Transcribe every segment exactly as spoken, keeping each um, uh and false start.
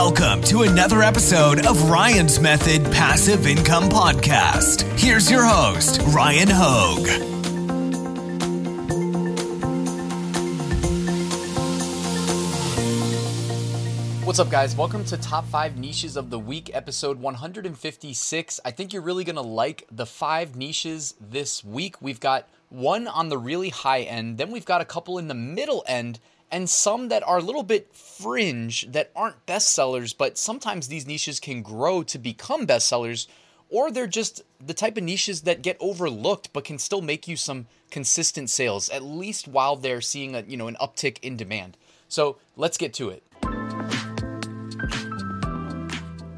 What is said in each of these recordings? Welcome to another episode of Ryan's Method Passive Income Podcast. Here's your host, Ryan Hogue. What's up, guys? Welcome to Top five Niches of the Week, episode one fifty-six. I think you're really going to like the five niches this week. We've got one on the really high end, then we've got a couple in the middle end, and some that are a little bit fringe that aren't bestsellers, but sometimes these niches can grow to become bestsellers, or they're just the type of niches that get overlooked but can still make you some consistent sales, at least while they're seeing a, you know, an uptick in demand. So let's get to it.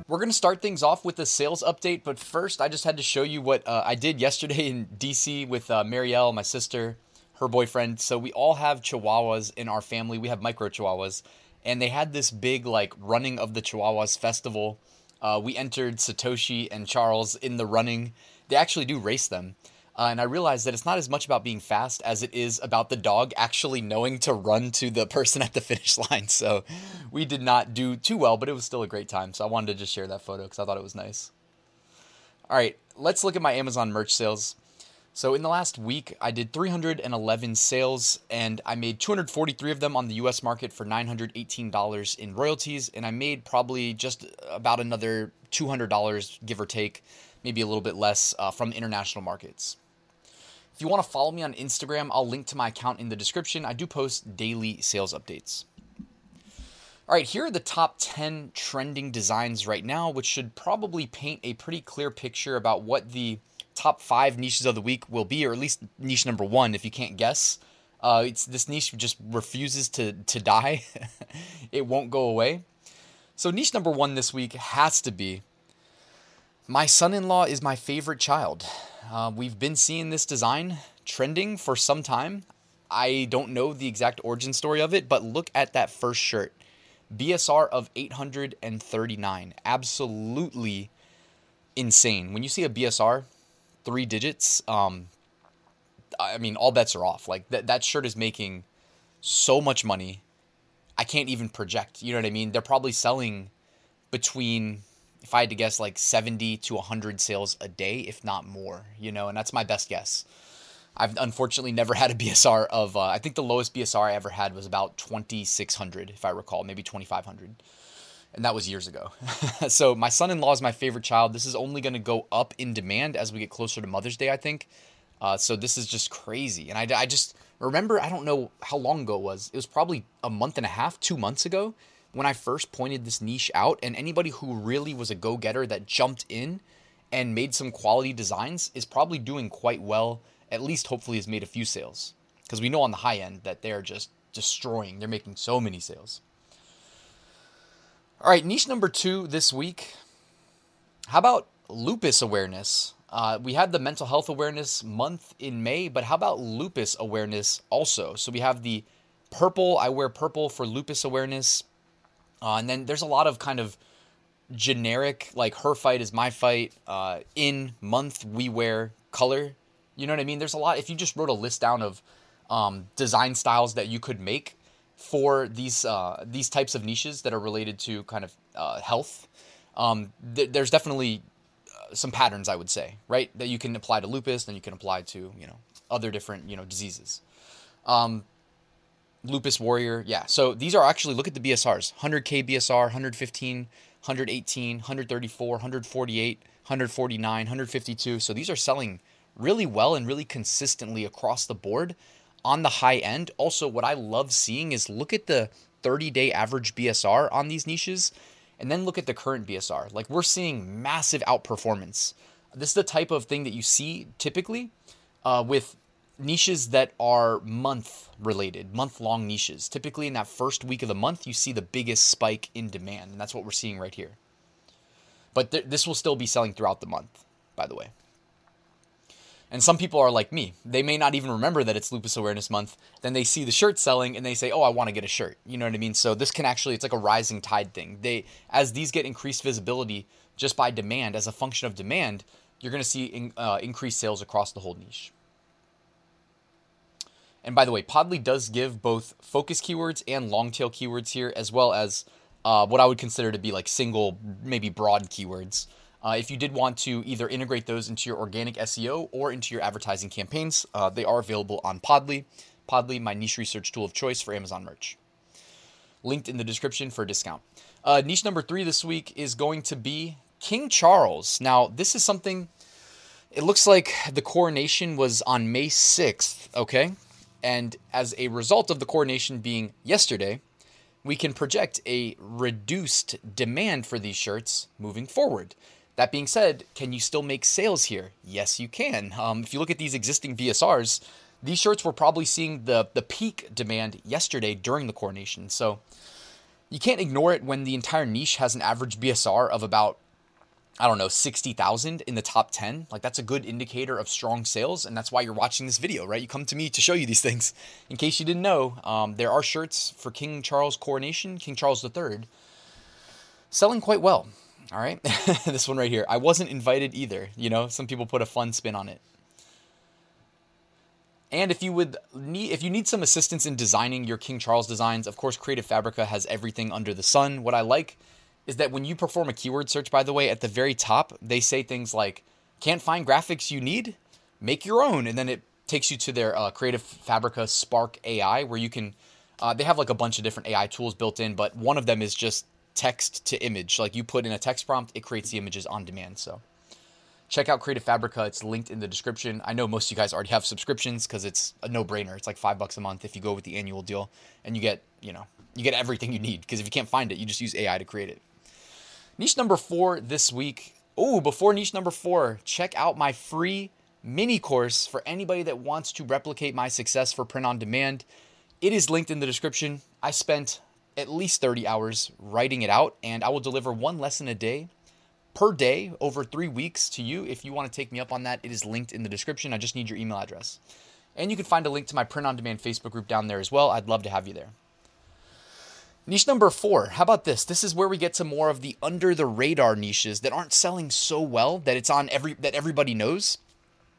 We're going to start things off with a sales update, but first I just had to show you what uh, I did yesterday in D C with uh, Marielle, my sister, her boyfriend. So we all have Chihuahuas in our family. We have micro Chihuahuas, and they had this big like running of the Chihuahuas festival. Uh, we entered Satoshi and Charles in the running. They actually do race them. Uh, and I realized that it's not as much about being fast as it is about the dog actually knowing to run to the person at the finish line. So we did not do too well, but it was still a great time. So I wanted to just share that photo because I thought it was nice. All right, let's look at my Amazon merch sales. So in the last week, I did three hundred eleven sales, and I made two hundred forty-three of them on the U S market for nine hundred eighteen dollars in royalties. And I made probably just about another two hundred dollars, give or take, maybe a little bit less uh, from international markets. If you want to follow me on Instagram, I'll link to my account in the description. I do post daily sales updates. All right, here are the top ten trending designs right now, which should probably paint a pretty clear picture about what the top five niches of the week will be, or at least niche number one, if you can't guess. Uh, it's this niche just refuses to, to die. It won't go away. So niche number one this week has to be, my son-in-law is my favorite child. Uh, we've been seeing this design trending for some time. I don't know the exact origin story of it, but look at that first shirt. B S R of eight hundred thirty-nine. Absolutely insane. When you see a B S R, three digits, um, I mean, all bets are off. Like th- that shirt is making so much money. I can't even project. You know what I mean? They're probably selling between, if I had to guess, like seventy to one hundred sales a day, if not more, you know, and that's my best guess. I've unfortunately never had a B S R of, uh, I think the lowest B S R I ever had was about twenty-six hundred, if I recall, maybe twenty-five hundred. And that was years ago. So my son-in-law is my favorite child. This is only going to go up in demand as we get closer to Mother's Day, I think. Uh, so this is just crazy. And I, I just remember, I don't know how long ago it was. It was probably a month and a half, two months ago, when I first pointed this niche out, and anybody who really was a go-getter that jumped in and made some quality designs is probably doing quite well, at least hopefully has made a few sales, because we know on the high end that they're just destroying. They're making so many sales. All right, niche number two this week. How about lupus awareness? Uh, we had the Mental Health Awareness Month in May, but how about lupus awareness also? So we have the purple, I wear purple for lupus awareness. Uh, and then there's a lot of kind of generic, like her fight is my fight, uh, in month we wear color. You know what I mean? There's a lot. If you just wrote a list down of um, design styles that you could make for these uh, these types of niches that are related to kind of uh, health, um, th- there's definitely uh, some patterns, I would say, right? That you can apply to lupus, then you can apply to, you know, other different, you know, diseases. Um Lupus Warrior, yeah. So these are actually, look at the B S Rs, one hundred K B S R, one hundred fifteen, one hundred eighteen, one hundred thirty-four, one hundred forty-eight, one hundred forty-nine, one hundred fifty-two. So these are selling really well and really consistently across the board on the high end. Also, what I love seeing is look at the thirty-day average B S R on these niches, and then look at the current B S R. Like we're seeing massive outperformance. This is the type of thing that you see typically uh, with niches that are month related, month long niches. Typically in that first week of the month, you see the biggest spike in demand. And that's what we're seeing right here. But th- this will still be selling throughout the month, by the way. And some people are like me. They may not even remember that it's Lupus Awareness Month. Then they see the shirt selling and they say, oh, I want to get a shirt. You know what I mean? So this can actually, it's like a rising tide thing. They, as these get increased visibility just by demand, as a function of demand, you're going to see in, uh, increased sales across the whole niche. And by the way, Podly does give both focus keywords and long tail keywords here, as well as uh, what I would consider to be like single, maybe broad keywords. Uh, if you did want to either integrate those into your organic S E O or into your advertising campaigns, uh, they are available on Podly. Podly, my niche research tool of choice for Amazon merch. Linked in the description for a discount. Uh, niche number three this week is going to be King Charles. Now, this is something, it looks like the coronation was on May sixth, okay? And as a result of the coronation being yesterday, we can project a reduced demand for these shirts moving forward. That being said, can you still make sales here? Yes, you can. Um, if you look at these existing B S Rs, these shirts were probably seeing the, the peak demand yesterday during the coronation. So you can't ignore it when the entire niche has an average B S R of about, I don't know, sixty thousand in the top ten. Like, that's a good indicator of strong sales. And that's why you're watching this video, right? You come to me to show you these things. In case you didn't know, um, there are shirts for King Charles Coronation, King Charles the Third, selling quite well. All right. This one right here. I wasn't invited either. You know, some people put a fun spin on it. And if you would need, if you need some assistance in designing your King Charles designs, of course, Creative Fabrica has everything under the sun. What I like is that when you perform a keyword search, by the way, at the very top, they say things like, can't find graphics you need? Make your own. And then it takes you to their uh, Creative Fabrica Spark A I, where you can, uh, they have like a bunch of different A I tools built in, but one of them is just text to image. Like, you put in a text prompt, it creates the images on demand. So check out Creative Fabrica. It's linked in the description. I know most of you guys already have subscriptions because it's a no-brainer. It's like five bucks a month if you go with the annual deal, and you get, you know, you get everything you need, because if you can't find it, you just use A I to create it. Niche number four this week. Oh, before niche number four, check out my free mini course for anybody that wants to replicate my success for print on demand. It is linked in the description. I spent at least thirty hours writing it out, and I will deliver one lesson a day per day over three weeks to you. If you want to take me up on that, it is linked in the description. I just need your email address. And you can find a link to my print on demand Facebook group down there as well. I'd love to have you there. Niche number four, how about this? This is where we get to more of the under the radar niches that aren't selling so well that it's on every, that everybody knows,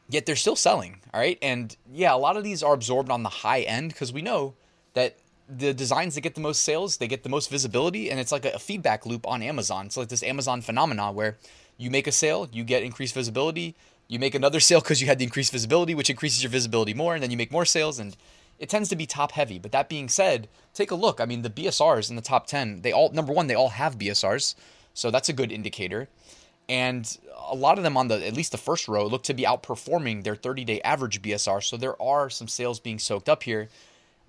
yet they're still selling, all right? And yeah, a lot of these are absorbed on the high end because we know that the designs that get the most sales, they get the most visibility, and it's like a feedback loop on Amazon. It's like this Amazon phenomena where you make a sale, you get increased visibility, you make another sale because you had the increased visibility, which increases your visibility more, and then you make more sales, and it tends to be top heavy. But that being said, take a look. I mean, the B S Rs in the top ten, they all, number one, they all have B S Rs. So that's a good indicator. And a lot of them on the, at least the first row, look to be outperforming their thirty day average B S R. So there are some sales being soaked up here.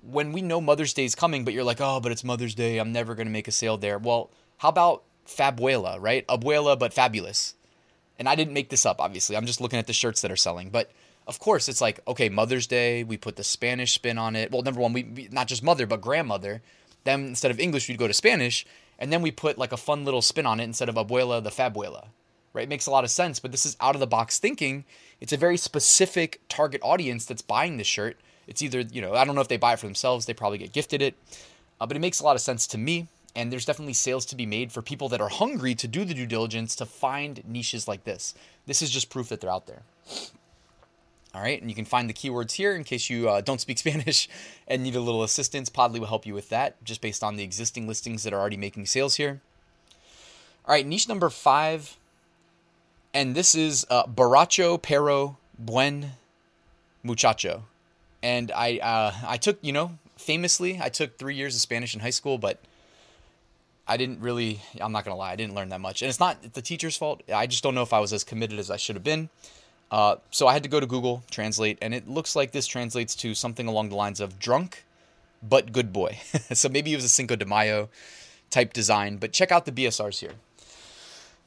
When we know Mother's Day is coming, but you're like, oh, but it's Mother's Day, I'm never going to make a sale there. Well, how about Fabuela, right? Abuela, but fabulous. And I didn't make this up, obviously. I'm just looking at the shirts that are selling, but of course, it's like, okay, Mother's Day, we put the Spanish spin on it. Well, number one, we not just mother, but grandmother. Then instead of English, we'd go to Spanish. And then we put like a fun little spin on it instead of abuela, the fabuela, right? It makes a lot of sense, but this is out of the box thinking. It's a very specific target audience that's buying the shirt. It's either, you know, I don't know if they buy it for themselves. They probably get gifted it, uh, but it makes a lot of sense to me. And there's definitely sales to be made for people that are hungry to do the due diligence to find niches like this. This is just proof that they're out there. All right, and you can find the keywords here in case you uh, don't speak Spanish and need a little assistance. Podly will help you with that just based on the existing listings that are already making sales here. All right, niche number five, and this is uh, Borracho Pero Buen Muchacho. And I, uh, I took, you know, famously, I took three years of Spanish in high school, but I didn't really, I'm not going to lie, I didn't learn that much. And it's not the teacher's fault. I just don't know if I was as committed as I should have been. Uh, so I had to go to Google Translate, and it looks like this translates to something along the lines of drunk, but good boy. So maybe it was a Cinco de Mayo type design, but check out the B S Rs here.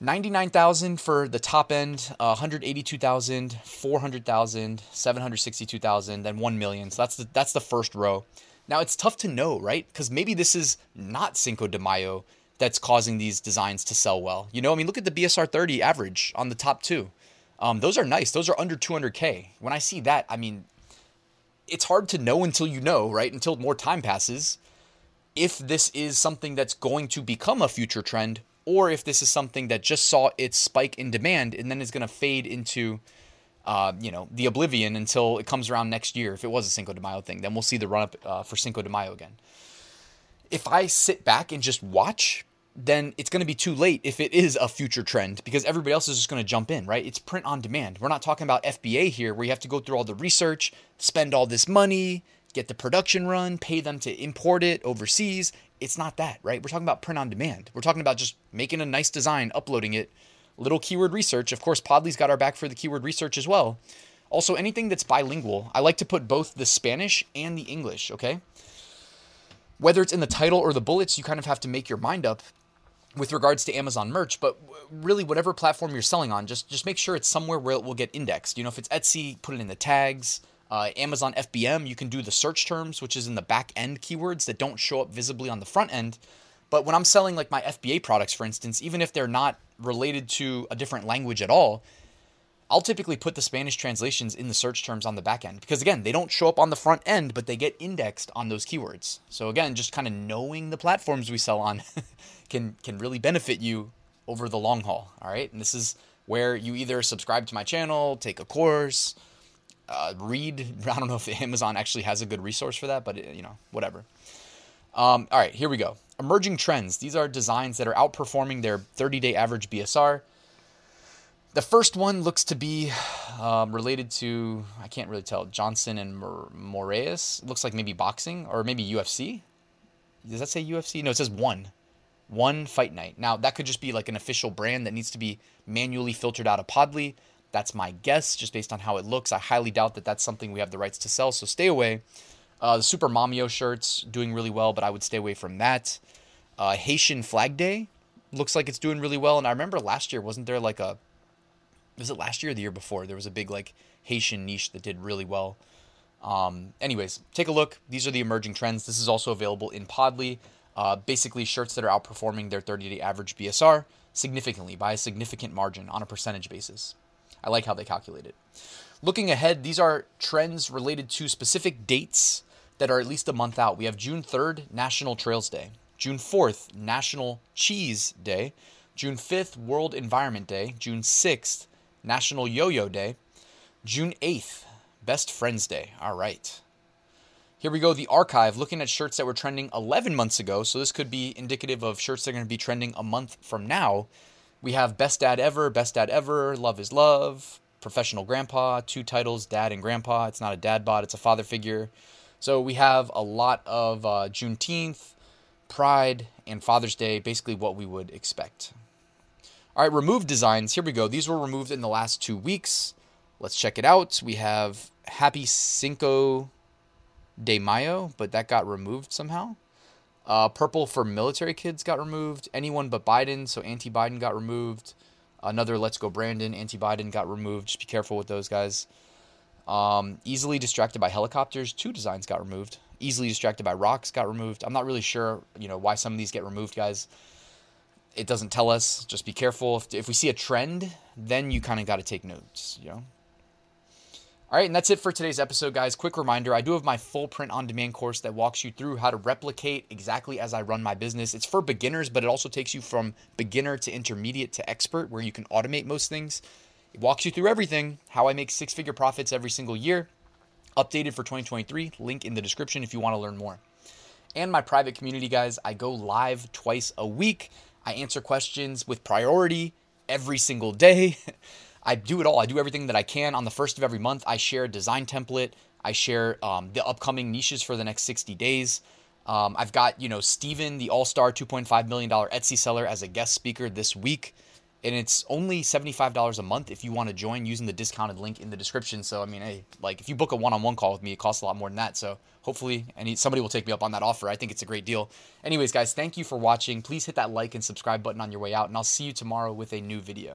ninety-nine thousand for the top end, uh, one hundred eighty-two thousand, four hundred thousand, seven hundred sixty-two thousand, then one million. So that's the, that's the first row. Now it's tough to know, right? Because maybe this is not Cinco de Mayo that's causing these designs to sell well. You know, I mean, look at the B S R thirty average on the top two. Um, those are nice. Those are under two hundred K. When I see that, I mean, it's hard to know until you know, right? Until more time passes, if this is something that's going to become a future trend, or if this is something that just saw its spike in demand and then is going to fade into, uh, you know, the oblivion until it comes around next year. If it was a Cinco de Mayo thing, then we'll see the run up uh, for Cinco de Mayo again. If I sit back and just watch, then it's going to be too late if it is a future trend, because everybody else is just going to jump in, right? It's print on demand. We're not talking about F B A here, where you have to go through all the research, spend all this money, get the production run, pay them to import it overseas. It's not that, right? We're talking about print on demand. We're talking about just making a nice design, uploading it, little keyword research. Of course, Podly's got our back for the keyword research as well. Also, anything that's bilingual, I like to put both the Spanish and the English, okay? Whether it's in the title or the bullets, you kind of have to make your mind up with regards to Amazon merch, but really whatever platform you're selling on, just, just make sure it's somewhere where it will get indexed. You know, if it's Etsy, put it in the tags. Uh, Amazon F B M, you can do the search terms, which is in the back end keywords that don't show up visibly on the front end. But when I'm selling like my F B A products, for instance, even if they're not related to a different language at all, I'll typically put the Spanish translations in the search terms on the back end, because again, they don't show up on the front end, but they get indexed on those keywords. So again, just kind of knowing the platforms we sell on can can really benefit you over the long haul. All right. And this is where you either subscribe to my channel, take a course, uh, read. I don't know if Amazon actually has a good resource for that, but it, you know, whatever. Um, all right, here we go. Emerging trends. These are designs that are outperforming their thirty-day average B S R. The first one looks to be um, related to, I can't really tell, Johnson and Moraes. Looks like maybe boxing or maybe U F C. Does that say U F C? No, it says one. One Fight Night. Now, that could just be like an official brand that needs to be manually filtered out of Podly. That's my guess, just based on how it looks. I highly doubt that that's something we have the rights to sell, so stay away. Uh, the Super Mamio shirts, doing really well, but I would stay away from that. Uh, Haitian Flag Day looks like it's doing really well. And I remember last year, wasn't there like a... Was it last year or the year before? There was a big like Haitian niche that did really well. Um, anyways, take a look. These are the emerging trends. This is also available in Podly. Uh, basically, shirts that are outperforming their thirty-day average B S R significantly by a significant margin on a percentage basis. I like how they calculate it. Looking ahead, these are trends related to specific dates that are at least a month out. We have June third, National Trails Day. June fourth, National Cheese Day. June fifth, World Environment Day. June sixth, National Yo-Yo Day. June eighth, Best Friends Day. All right. Here we go, the archive, looking at shirts that were trending eleven months ago. So this could be indicative of shirts that are going to be trending a month from now. We have Best Dad Ever, Best Dad Ever, Love is Love, Professional Grandpa, two titles, Dad and Grandpa. It's not a dad bod, it's a father figure. So we have a lot of uh, Juneteenth, Pride, and Father's Day, basically what we would expect. All right, removed designs. Here we go. These were removed in the last two weeks. Let's check it out. We have Happy Cinco de Mayo, but that got removed somehow. Uh, purple for military kids got removed. Anyone but Biden, so anti-Biden got removed. Another Let's Go Brandon, anti-Biden got removed. Just be careful with those guys. Um, easily distracted by helicopters. Two designs got removed. Easily distracted by rocks got removed. I'm not really sure, you know, why some of these get removed, guys. It doesn't tell us. Just be careful. If, if we see a trend, then you kind of got to take notes, you know? All right, and that's it for today's episode, guys. Quick reminder, I do have my full print on demand course that walks you through how to replicate exactly as I run my business. It's for beginners, but it also takes you from beginner to intermediate to expert, where you can automate most things. It walks you through everything, how I make six-figure profits every single year, updated for twenty twenty-three. Link in the description if you want to learn more. And my private community, guys, I go live twice a week. I answer questions with priority every single day. I do it all. I do everything that I can. On the first of every month, I share a design template. I share um, the upcoming niches for the next sixty days. Um, I've got, you know, Steven, the all-star two point five million dollars Etsy seller, as a guest speaker this week. And it's only seventy-five dollars a month if you want to join, using the discounted link in the description. So, I mean, hey, like if you book a one-on-one call with me, it costs a lot more than that. So hopefully any, somebody will take me up on that offer. I think it's a great deal. Anyways, guys, thank you for watching. Please hit that like and subscribe button on your way out, and I'll see you tomorrow with a new video.